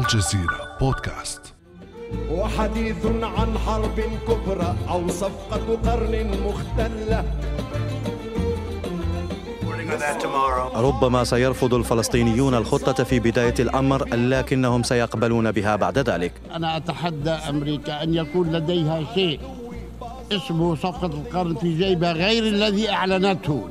الجزيرة بودكاست. وحديث عن حرب كبرى أو صفقة قرن مختلة. ربما سيرفض الفلسطينيون الخطة في بداية الأمر، لكنهم سيقبلون بها بعد ذلك. أنا أتحدى أمريكا أن يكون لديها شيء اسمه صفقة القرن في جيبها غير الذي أعلنته،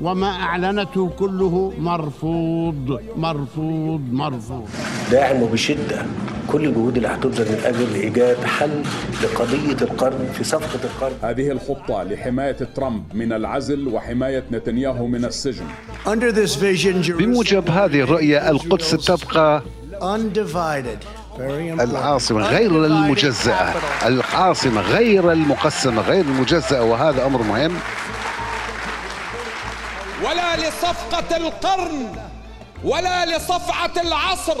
وما أعلنته كله مرفوض مرفوض مرفوض. داعم بشدة كل الجهود اللي هتبذل من أجل إيجاد حل لقضية القرن في صفقة القرن. هذه الخطة لحماية ترامب من العزل وحماية نتنياهو من السجن. بموجب هذه الرؤية القدس تبقى العاصمة غير المجزأة، العاصمة غير المقسمة غير المجزأة، وهذا أمر مهم. ولا لصفقة القرن ولا لصفعة العصر.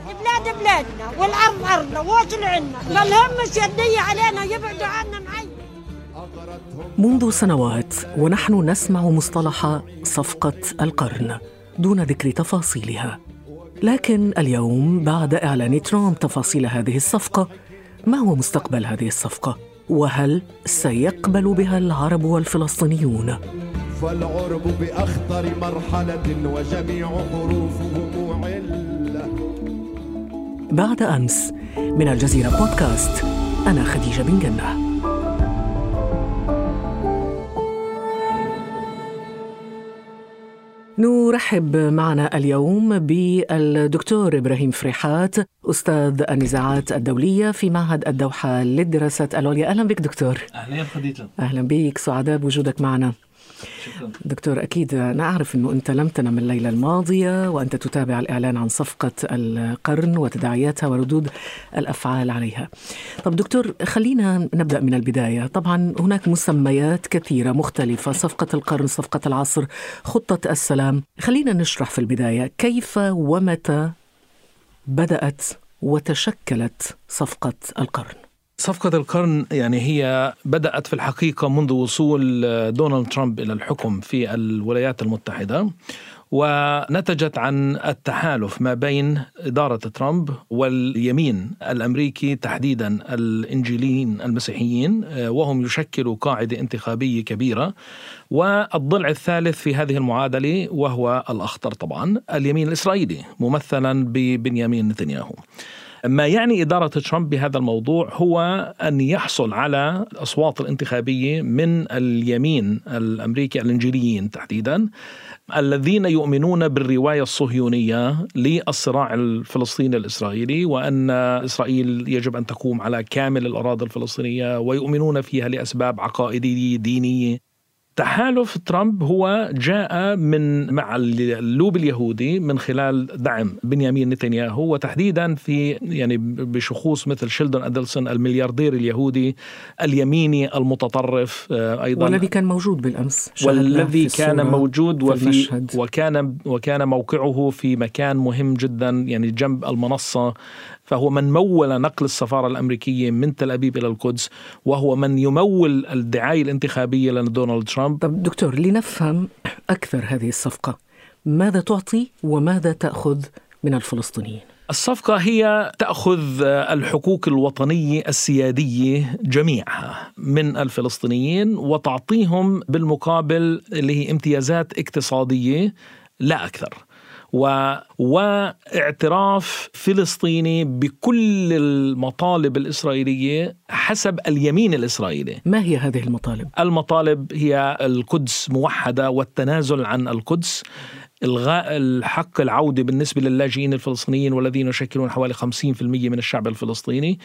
بلاد بلادنا والأرض أرضنا واجل عنا، ما الهمش يدي علينا يبعدوا عنا معي. منذ سنوات ونحن نسمع مصطلح صفقة القرن دون ذكر تفاصيلها، لكن اليوم بعد إعلان ترامب تفاصيل هذه الصفقة، ما هو مستقبل هذه الصفقة؟ وهل سيقبل بها العرب والفلسطينيون؟ فالعرب بأخطر مرحلة وجميع حروفهم علة. بعد أمس من الجزيرة بودكاست، أنا خديجة بن قنة. نرحب معنا اليوم بالدكتور إبراهيم فريحات، أستاذ النزاعات الدولية في معهد الدوحة للدراسات العليا. أهلا بك دكتور. أهلا يا خديجة. أهلا بك، سعداء بوجودك معنا. شكرا. دكتور، أكيد أنا أعرف أنه أنت لم تنم الليلة الماضية وأنت تتابع الإعلان عن صفقة القرن وتداعياتها وردود الأفعال عليها. طب دكتور، خلينا نبدأ من البداية. طبعا هناك مسميات كثيرة مختلفة، صفقة القرن، صفقة العصر، خطة السلام. خلينا نشرح في البداية كيف ومتى بدأت وتشكلت صفقة القرن. صفقة القرن يعني هي بدأت في الحقيقة منذ وصول دونالد ترامب إلى الحكم في الولايات المتحدة، ونتجت عن التحالف ما بين إدارة ترامب واليمين الأمريكي، تحديدا الإنجيليين المسيحيين، وهم يشكلوا قاعدة انتخابية كبيرة، والضلع الثالث في هذه المعادلة وهو الأخطر طبعا، اليمين الإسرائيلي ممثلا ببنيامين نتنياهو. ما يعني إدارة ترامب بهذا الموضوع هو أن يحصل على الأصوات الانتخابية من اليمين الأمريكي، الإنجيليين تحديدا، الذين يؤمنون بالرواية الصهيونية للصراع الفلسطيني الإسرائيلي، وأن إسرائيل يجب أن تقوم على كامل الأراضي الفلسطينية، ويؤمنون فيها لأسباب عقائدية دينية. تحالف ترامب هو جاء مع اللوب اليهودي من خلال دعم بنيامين نتنياهو، وتحديدا بشخوص مثل شيلدون أدلسن، الملياردير اليهودي اليميني المتطرف أيضا، والذي كان موجود بالأمس، والذي كان موجود وكان موقعه في مكان مهم جدا، يعني جنب المنصة، فهو من مول نقل السفارة الأمريكية من تل أبيب إلى القدس، وهو من يمول الدعاية الانتخابية لدونالد ترامب. طب دكتور، لنفهم أكثر هذه الصفقة، ماذا تعطي وماذا تأخذ من الفلسطينيين؟ الصفقة هي تأخذ الحقوق الوطنية السيادية جميعها من الفلسطينيين، وتعطيهم بالمقابل اللي هي امتيازات اقتصادية لا أكثر، واعتراف فلسطيني بكل المطالب الإسرائيلية حسب اليمين الإسرائيلي. ما هي هذه المطالب؟ المطالب هي القدس موحدة والتنازل عن القدس، إلغاء الحق العودة بالنسبة للاجئين الفلسطينيين والذين يشكلون حوالي 50% من الشعب الفلسطيني.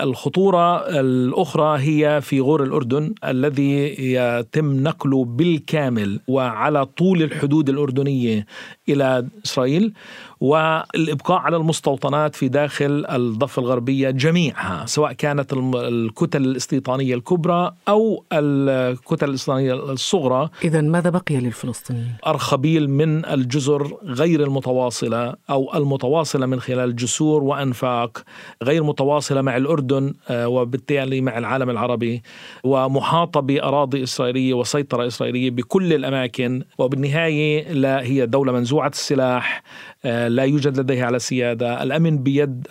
الخطورة الأخرى هي في غور الأردن الذي يتم نقله بالكامل وعلى طول الحدود الأردنية إلى إسرائيل، والإبقاء على المستوطنات في داخل الضفة الغربية جميعها، سواء كانت الكتل الاستيطانية الكبرى أو الكتل الاستيطانية الصغرى. إذن ماذا بقي للفلسطينيين؟ أرخبيل من الجزر غير المتواصلة أو المتواصلة من خلال جسور وأنفاق غير متواصلة مع الأردن وبالتالي مع العالم العربي، ومحاطة بأراضي إسرائيلية وسيطرة إسرائيلية بكل الأماكن. وبالنهاية لا هي دولة منزوعة السلاح، لا يوجد لديها على سيادة، الأمن بيد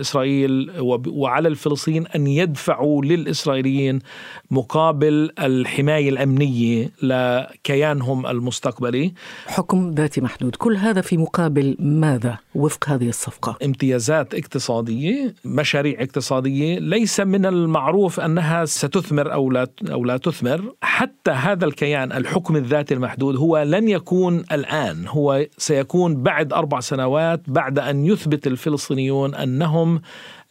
إسرائيل، وعلى الفلسطين أن يدفعوا للإسرائيليين مقابل الحماية الأمنية لكيانهم المستقبلي. حكم ذاتي محدود، كل هذا في مقابل ماذا وفق هذه الصفقة؟ امتيازات اقتصادية، مشاريع اقتصادية ليس من المعروف أنها ستثمر أو لا تثمر. حتى هذا الكيان الحكم الذاتي المحدود هو لن يكون الآن، هو سيكون بعد 4 سنوات، بعد أن يثبت الفلسطينيون أنهم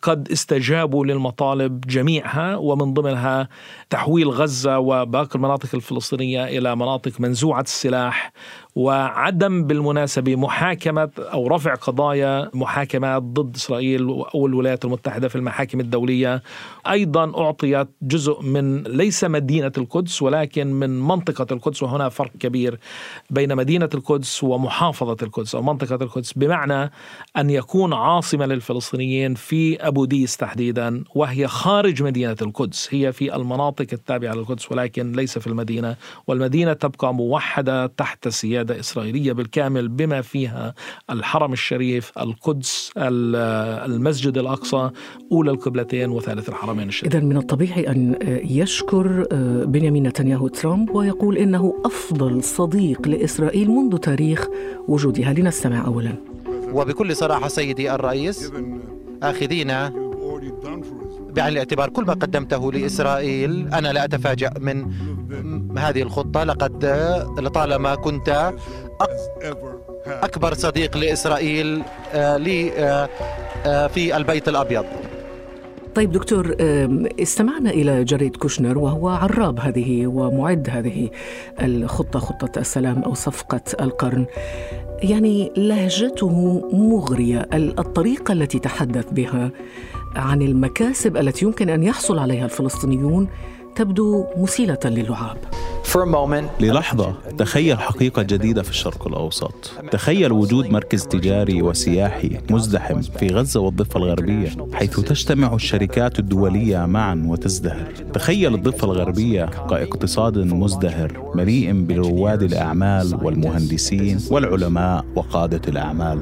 قد استجابوا للمطالب جميعها، ومن ضمنها تحويل غزة وباقي المناطق الفلسطينية إلى مناطق منزوعة السلاح، وعدم بالمناسبة محاكمة أو رفع قضايا محاكمات ضد إسرائيل أو الولايات المتحدة في المحاكم الدولية. أيضا أعطيت جزء من ليس مدينة القدس ولكن من منطقة القدس، وهنا فرق كبير بين مدينة القدس ومحافظة القدس أو منطقة القدس، بمعنى أن يكون عاصمة للفلسطينيين في أبو ديس تحديدا، وهي خارج مدينة القدس، هي في المناطق التابعة للقدس ولكن ليس في المدينة، والمدينة تبقى موحدة تحت سيادة إسرائيلية بالكامل، بما فيها الحرم الشريف، القدس، المسجد الأقصى، أولى القبلتين وثالث الحرمين الشريفين. إذن من الطبيعي أن يشكر بنيامين نتنياهو ترامب ويقول إنه أفضل صديق لإسرائيل منذ تاريخ وجودها. لنستمع أولا. وبكل صراحة سيدي الرئيس، آخذين بعين الاعتبار كل ما قدمته لإسرائيل، أنا لا أتفاجأ من هذه الخطة. لقد لطالما كنت أكبر صديق لإسرائيل لي في البيت الأبيض. طيب دكتور، استمعنا إلى جاريد كوشنر وهو عراب هذه ومعد هذه الخطة، خطة السلام أو صفقة القرن. يعني لهجته مغرية، الطريقة التي تحدث بها عن المكاسب التي يمكن أن يحصل عليها الفلسطينيون تبدو مسيلة للعاب. للحظة تخيل حقيقة جديدة في الشرق الأوسط، تخيل وجود مركز تجاري وسياحي مزدحم في غزة والضفة الغربية حيث تجتمع الشركات الدولية معا وتزدهر، تخيل الضفة الغربية كاقتصاد مزدهر مليء برواد الأعمال والمهندسين والعلماء وقادة الأعمال.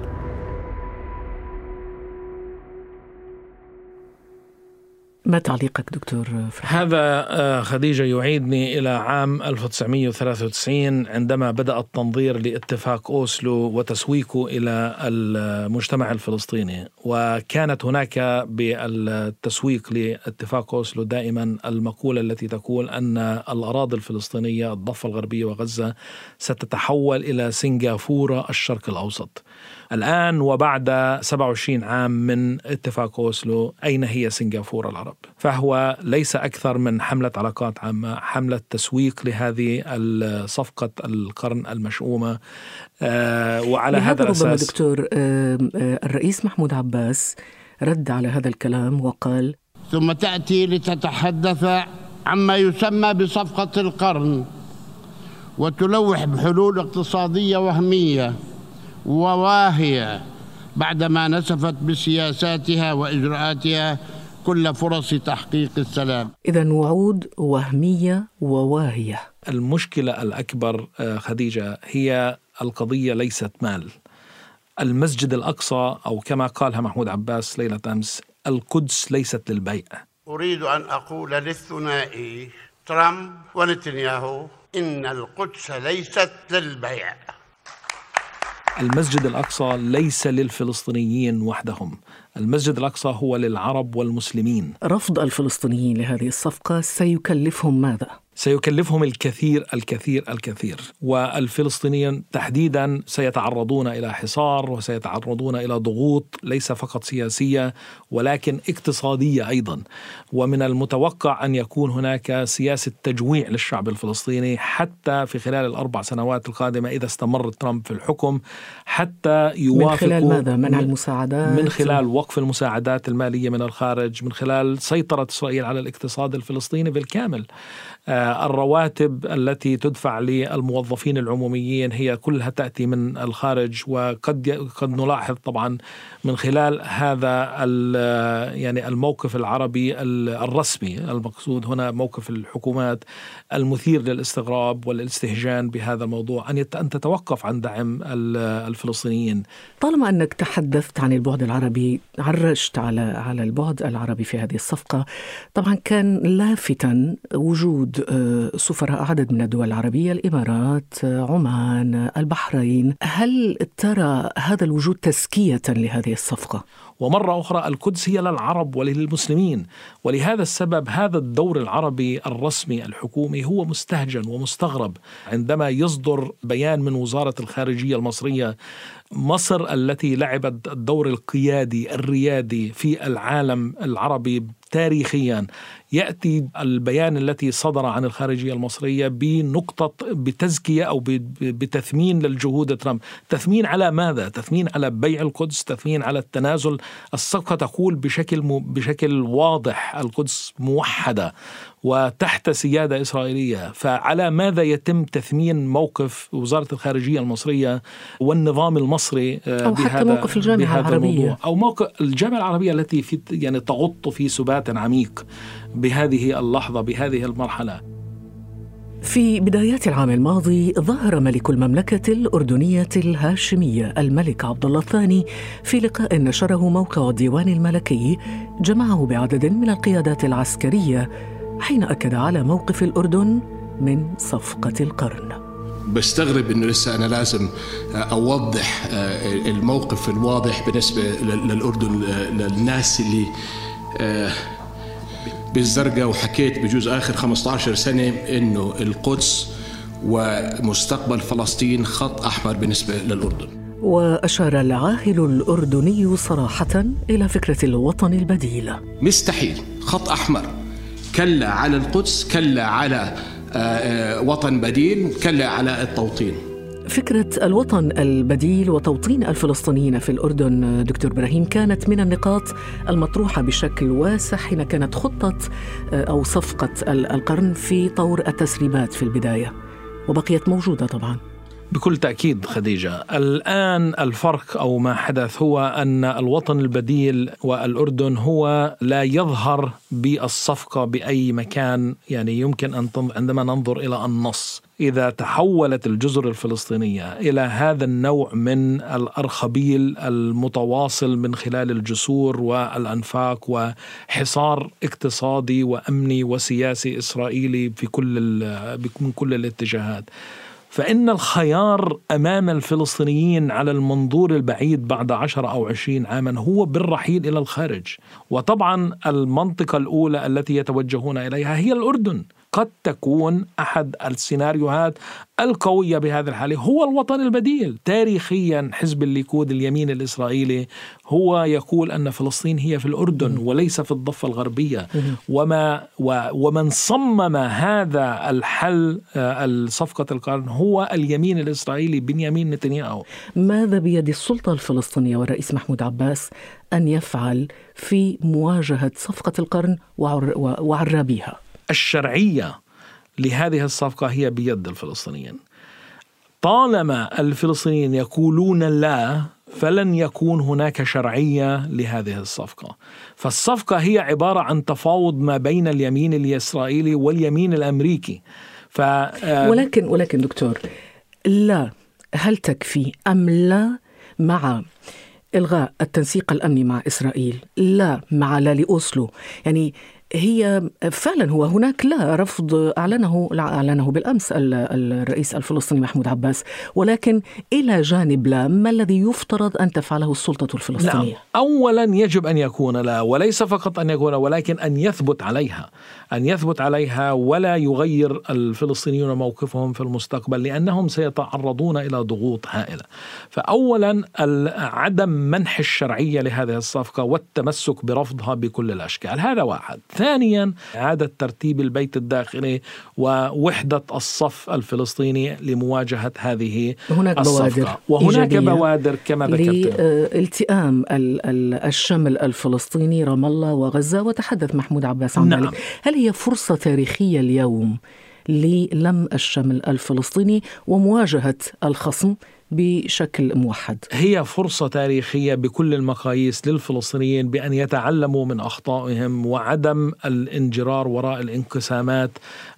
ما تعليقك دكتور فريحات؟ هذا خديجة يعيدني إلى عام 1993 عندما بدأ التنظير لاتفاق أوسلو وتسويقه إلى المجتمع الفلسطيني، وكانت هناك بالتسويق لاتفاق أوسلو دائما المقولة التي تقول أن الأراضي الفلسطينية، الضفة الغربية وغزة، ستتحول إلى سنغافورة الشرق الأوسط. الآن وبعد 27 عام من اتفاق أوسلو، أين هي سنغافورة العرب؟ فهو ليس أكثر من حملة علاقات عامة، حملة تسويق لهذه صفقة القرن المشؤومة. وعلى هذا الأساس دكتور، الرئيس محمود عباس رد على هذا الكلام وقال: ثم تأتي لتتحدث عما يسمى بصفقة القرن وتلوح بحلول اقتصادية وهمية وواهية بعدما نسفت بسياساتها وإجراءاتها كل فرص تحقيق السلام. إذن وعود وهمية وواهية. المشكلة الأكبر خديجة هي القضية ليست مال. المسجد الأقصى أو كما قالها محمود عباس ليلة أمس، القدس ليست للبيع. أريد أن أقول للثنائي ترامب ونتنياهو إن القدس ليست للبيع. المسجد الأقصى ليس للفلسطينيين وحدهم، المسجد الأقصى هو للعرب والمسلمين. رفض الفلسطينيين لهذه الصفقة سيكلفهم ماذا؟ سيكلفهم الكثير الكثير الكثير، والفلسطينيين تحديدا سيتعرضون إلى حصار وسيتعرضون إلى ضغوط ليس فقط سياسية ولكن اقتصادية أيضا. ومن المتوقع أن يكون هناك سياسة تجويع للشعب الفلسطيني حتى في خلال 4 سنوات القادمة إذا استمر ترامب في الحكم، حتى يوافقوا. من خلال ماذا؟ منع المساعدات، من خلال وقف المساعدات المالية من الخارج، من خلال سيطرة إسرائيل على الاقتصاد الفلسطيني بالكامل. الرواتب التي تدفع للموظفين العموميين هي كلها تأتي من الخارج، وقد نلاحظ طبعا من خلال هذا يعني الموقف العربي الرسمي، المقصود هنا موقف الحكومات المثير للاستغراب والاستهجان بهذا الموضوع، أن تتوقف عن دعم الفلسطينيين. طالما أنك تحدثت عن البعد العربي، عرجت على البعد العربي في هذه الصفقة. طبعا كان لافتا وجود سفراء عدد من الدول العربية، الإمارات، عمان، البحرين. هل ترى هذا الوجود تزكية لهذه الصفقة؟ ومرة أخرى القدس هي للعرب وللمسلمين، ولهذا السبب هذا الدور العربي الرسمي الحكومي هو مستهجن ومستغرب. عندما يصدر بيان من وزارة الخارجية المصرية، مصر التي لعبت الدور القيادي الريادي في العالم العربي تاريخيا، يأتي البيان الذي صدر عن الخارجية المصرية بنقطة بتزكية أو بتثمين للجهود ترامب. تثمين على ماذا؟ تثمين على بيع القدس، تثمين على التنازل. الصفقة تقول بشكل واضح القدس موحدة وتحت سيادة إسرائيلية، فعلى ماذا يتم تثمين موقف وزارة الخارجية المصرية والنظام المصري أو حتى موقف الجامعة العربية أو موقف الجامعة العربية التي في يعني تغط في سبات عميق بهذه اللحظة بهذه المرحلة. في بدايات العام الماضي ظهر ملك المملكة الأردنية الهاشمية الملك عبد الله الثاني في لقاء نشره موقع الديوان الملكي جمعه بعدد من القيادات العسكرية، حين أكد على موقف الأردن من صفقة القرن. بستغرب إنه لسه أنا لازم أوضح الموقف الواضح بالنسبة للأردن للناس اللي بالزرقة، وحكيت بجوز آخر 15 سنة إنه القدس ومستقبل فلسطين خط أحمر بالنسبة للأردن. وأشار العاهل الأردني صراحة إلى فكرة الوطن البديل. مستحيل، خط أحمر، كلا على القدس، كلا على وطن بديل، كلا على التوطين. فكرة الوطن البديل وتوطين الفلسطينيين في الأردن دكتور إبراهيم كانت من النقاط المطروحة بشكل واسع حين كانت خطة أو صفقة القرن في طور التسريبات في البداية، وبقيت موجودة طبعاً. بكل تأكيد خديجة. الآن الفرق أو ما حدث هو أن الوطن البديل والأردن هو لا يظهر بالصفقة بأي مكان، يعني يمكن أن عندما ننظر إلى النص، إذا تحولت الجزر الفلسطينية إلى هذا النوع من الأرخبيل المتواصل من خلال الجسور والأنفاق وحصار اقتصادي وأمني وسياسي إسرائيلي من كل الاتجاهات، فإن الخيار أمام الفلسطينيين على المنظور البعيد بعد 10 أو 20 عاما هو بالرحيل إلى الخارج. وطبعا المنطقة الأولى التي يتوجهون إليها هي الأردن. قد تكون أحد السيناريوهات القوية بهذا الحال هو الوطن البديل. تاريخيا حزب الليكود اليمين الإسرائيلي هو يقول أن فلسطين هي في الأردن وليس في الضفة الغربية. ومن صمم هذا الحل الصفقة القرن هو اليمين الإسرائيلي بنيامين نتنياهو. ماذا بيد السلطة الفلسطينية والرئيس محمود عباس أن يفعل في مواجهة صفقة القرن وعرابيها؟ الشرعية لهذه الصفقة هي بيد الفلسطينيين. طالما الفلسطينيين يقولون لا، فلن يكون هناك شرعية لهذه الصفقة. فالصفقة هي عبارة عن تفاوض ما بين اليمين الإسرائيلي واليمين الأمريكي. ولكن دكتور، لا هل تكفي أم لا مع إلغاء التنسيق الأمني مع إسرائيل؟ لا مع لا لأوسلو، يعني هي فعلا هو هناك لا رفض أعلنه بالأمس الرئيس الفلسطيني محمود عباس، ولكن إلى جانب لا ما الذي يفترض أن تفعله السلطة الفلسطينية؟ أولا يجب أن يكون لا، وليس فقط أن يكون، ولكن أن يثبت عليها، أن يثبت عليها، ولا يغير الفلسطينيون موقفهم في المستقبل لأنهم سيتعرضون إلى ضغوط هائلة. فأولا عدم منح الشرعية لهذه الصفقة والتمسك برفضها بكل الأشكال، هذا واحد. ثانيا إعادة ترتيب البيت الداخلي ووحدة الصف الفلسطيني لمواجهة هذه هناك الصفقة. وهناك بوادر كما ذكرت لالتئام الشمل الفلسطيني، رام الله وغزة، وتحدث محمود عباس عن ذلك. هل هي فرصة تاريخية اليوم للم الشمل الفلسطيني ومواجهة الخصم بشكل موحد. هي فرصة تاريخية بكل المقاييس للفلسطينيين بأن يتعلموا من أخطائهم وعدم الانجرار وراء الانقسامات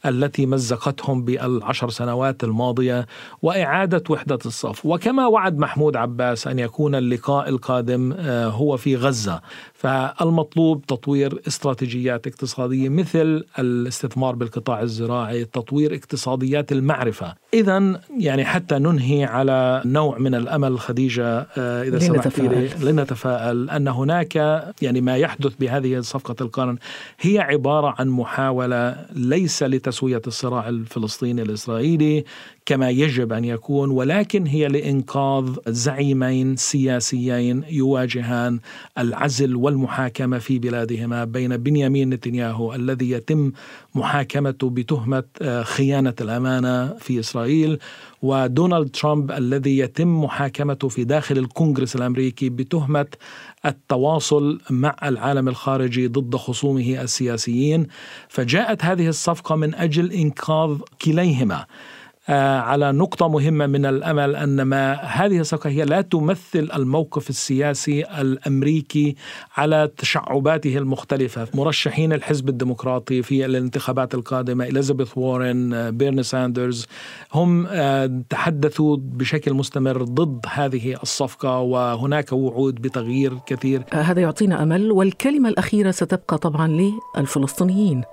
التي مزقتهم ب10 سنوات الماضية وإعادة وحدة الصف. وكما وعد محمود عباس أن يكون اللقاء القادم هو في غزة، فالمطلوب تطوير استراتيجيات اقتصادية مثل الاستثمار بالقطاع الزراعي، تطوير اقتصاديات المعرفة. إذن يعني حتى ننهي على نوع من الأمل خديجة، إذا سمحت لي، لنتفائل أن هناك يعني ما يحدث بهذه صفقة القرن هي عبارة عن محاولة ليس لتسوية الصراع الفلسطيني الإسرائيلي كما يجب أن يكون، ولكن هي لإنقاذ زعيمين سياسيين يواجهان العزل والمحاكمة في بلادهما، بين بنيامين نتنياهو الذي يتم محاكمته بتهمة خيانة الأمانة في إسرائيل، ودونالد ترامب الذي يتم محاكمته في داخل الكونغرس الأمريكي بتهمة التواصل مع العالم الخارجي ضد خصومه السياسيين. فجاءت هذه الصفقة من أجل إنقاذ كليهما. على نقطة مهمة من الأمل أن ما هذه الصفقة هي لا تمثل الموقف السياسي الأمريكي على تشعباته المختلفة. مرشحين الحزب الديمقراطي في الانتخابات القادمة إليزابيث وورين، بيرني ساندرز، هم تحدثوا بشكل مستمر ضد هذه الصفقة، وهناك وعود بتغيير كثير. هذا يعطينا أمل، والكلمة الأخيرة ستبقى طبعا للفلسطينيين.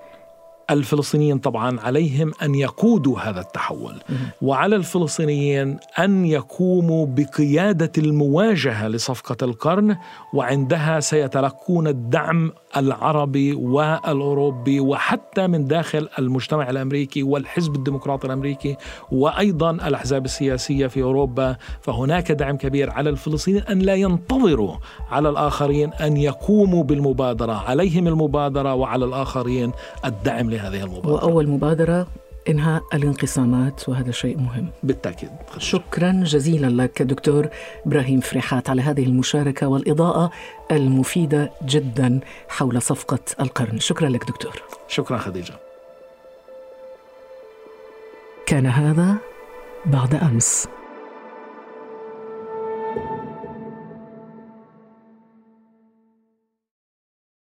الفلسطينيين طبعا عليهم أن يقودوا هذا التحول، وعلى الفلسطينيين أن يقوموا بقيادة المواجهة لصفقة القرن، وعندها سيتلقون الدعم العربي والأوروبي وحتى من داخل المجتمع الأمريكي والحزب الديمقراطي الأمريكي وأيضا الأحزاب السياسية في أوروبا. فهناك دعم كبير. على الفلسطينيين أن لا ينتظروا على الآخرين، أن يقوموا بالمبادرة. عليهم المبادرة، وعلى الآخرين الدعم لهذه المبادرة، وأول مبادرة إنهاء الانقسامات، وهذا شيء مهم بالتأكيد. شكرا جزيلا لك دكتور إبراهيم فريحات على هذه المشاركة والإضاءة المفيدة جدا حول صفقة القرن. شكرا لك دكتور. شكرا خديجة. كان هذا بعد أمس.